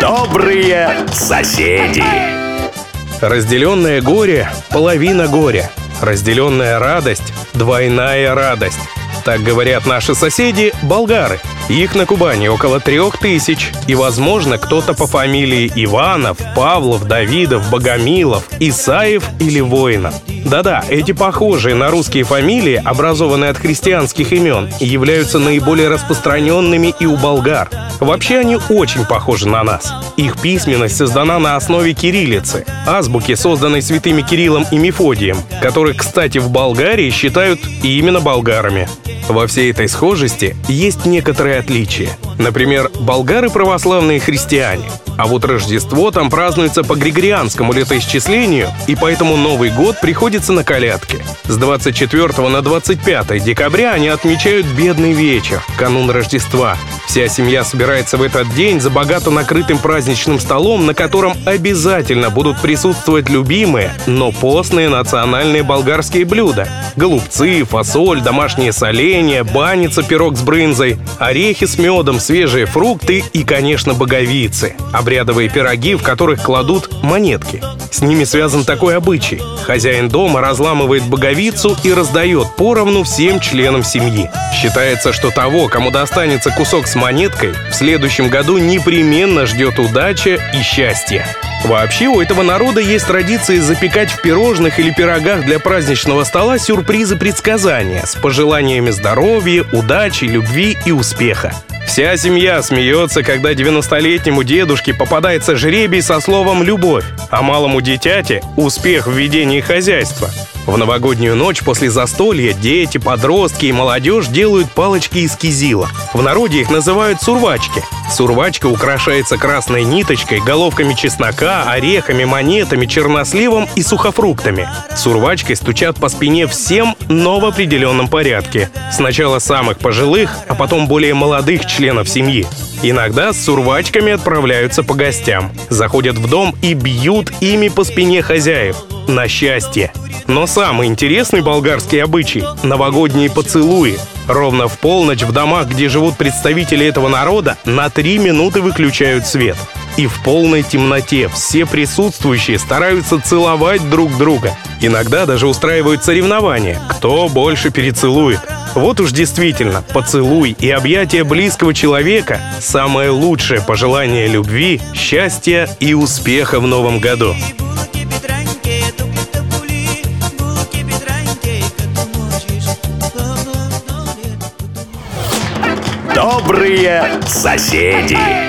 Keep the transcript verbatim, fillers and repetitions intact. Добрые соседи. Разделенное горе – половина горя. Разделенная радость – двойная радость. Так говорят наши соседи – болгары. Их на Кубани около трех тысяч. И, возможно, кто-то по фамилии Иванов, Павлов, Давидов, Богомилов, Исаев или Воинов. Да-да, эти похожие на русские фамилии, образованные от христианских имен, являются наиболее распространенными и у болгар. Вообще они очень похожи на нас. Их письменность создана на основе кириллицы, азбуки, созданной святыми Кириллом и Мефодием, которых, кстати, в Болгарии считают именно болгарами. Во всей этой схожести есть некоторые отличия. Например, болгары православные христиане, а вот Рождество там празднуется по григорианскому летоисчислению, и поэтому Новый год приходится на колядке. С двадцать четвёртого на двадцать пятое декабря они отмечают бедный вечер, канун Рождества. Вся семья собирается в этот день за богато накрытым праздничным столом, на котором обязательно будут присутствовать любимые, но постные национальные болгарские блюда. Голубцы, фасоль, домашние соленья, баница, пирог с брынзой, орехи с медом, свежие фрукты и, конечно, боговицы. Обрядовые пироги, в которых кладут монетки. С ними связан такой обычай. Хозяин дома разламывает боговицу и раздает поровну всем членам семьи. Считается, что того, кому достанется кусок с монеткой, в следующем году непременно ждет удача и счастье. Вообще у этого народа есть традиция запекать в пирожных или пирогах для праздничного стола сюрпризы-предсказания с пожеланиями здоровья, удачи, любви и успеха. Вся семья смеется, когда девяностолетнему дедушке попадается жребий со словом «любовь», а малому дитяте – успех в ведении хозяйства. В новогоднюю ночь после застолья дети, подростки и молодежь делают палочки из кизила. В народе их называют сурвачки. Сурвачка украшается красной ниточкой, головками чеснока, орехами, монетами, черносливом и сухофруктами. Сурвачкой стучат по спине всем, но в определенном порядке. Сначала самых пожилых, а потом более молодых членов семьи. Иногда с сурвачками отправляются по гостям. Заходят в дом и бьют ими по спине хозяев. На счастье. Но самый интересный болгарский обычай – новогодние поцелуи. Ровно в полночь в домах, где живут представители этого народа, на три минуты выключают свет. И в полной темноте все присутствующие стараются целовать друг друга. Иногда даже устраивают соревнования, кто больше перецелует. Вот уж действительно, поцелуй и объятие близкого человека – самое лучшее пожелание любви, счастья и успеха в новом году. Добрые соседи!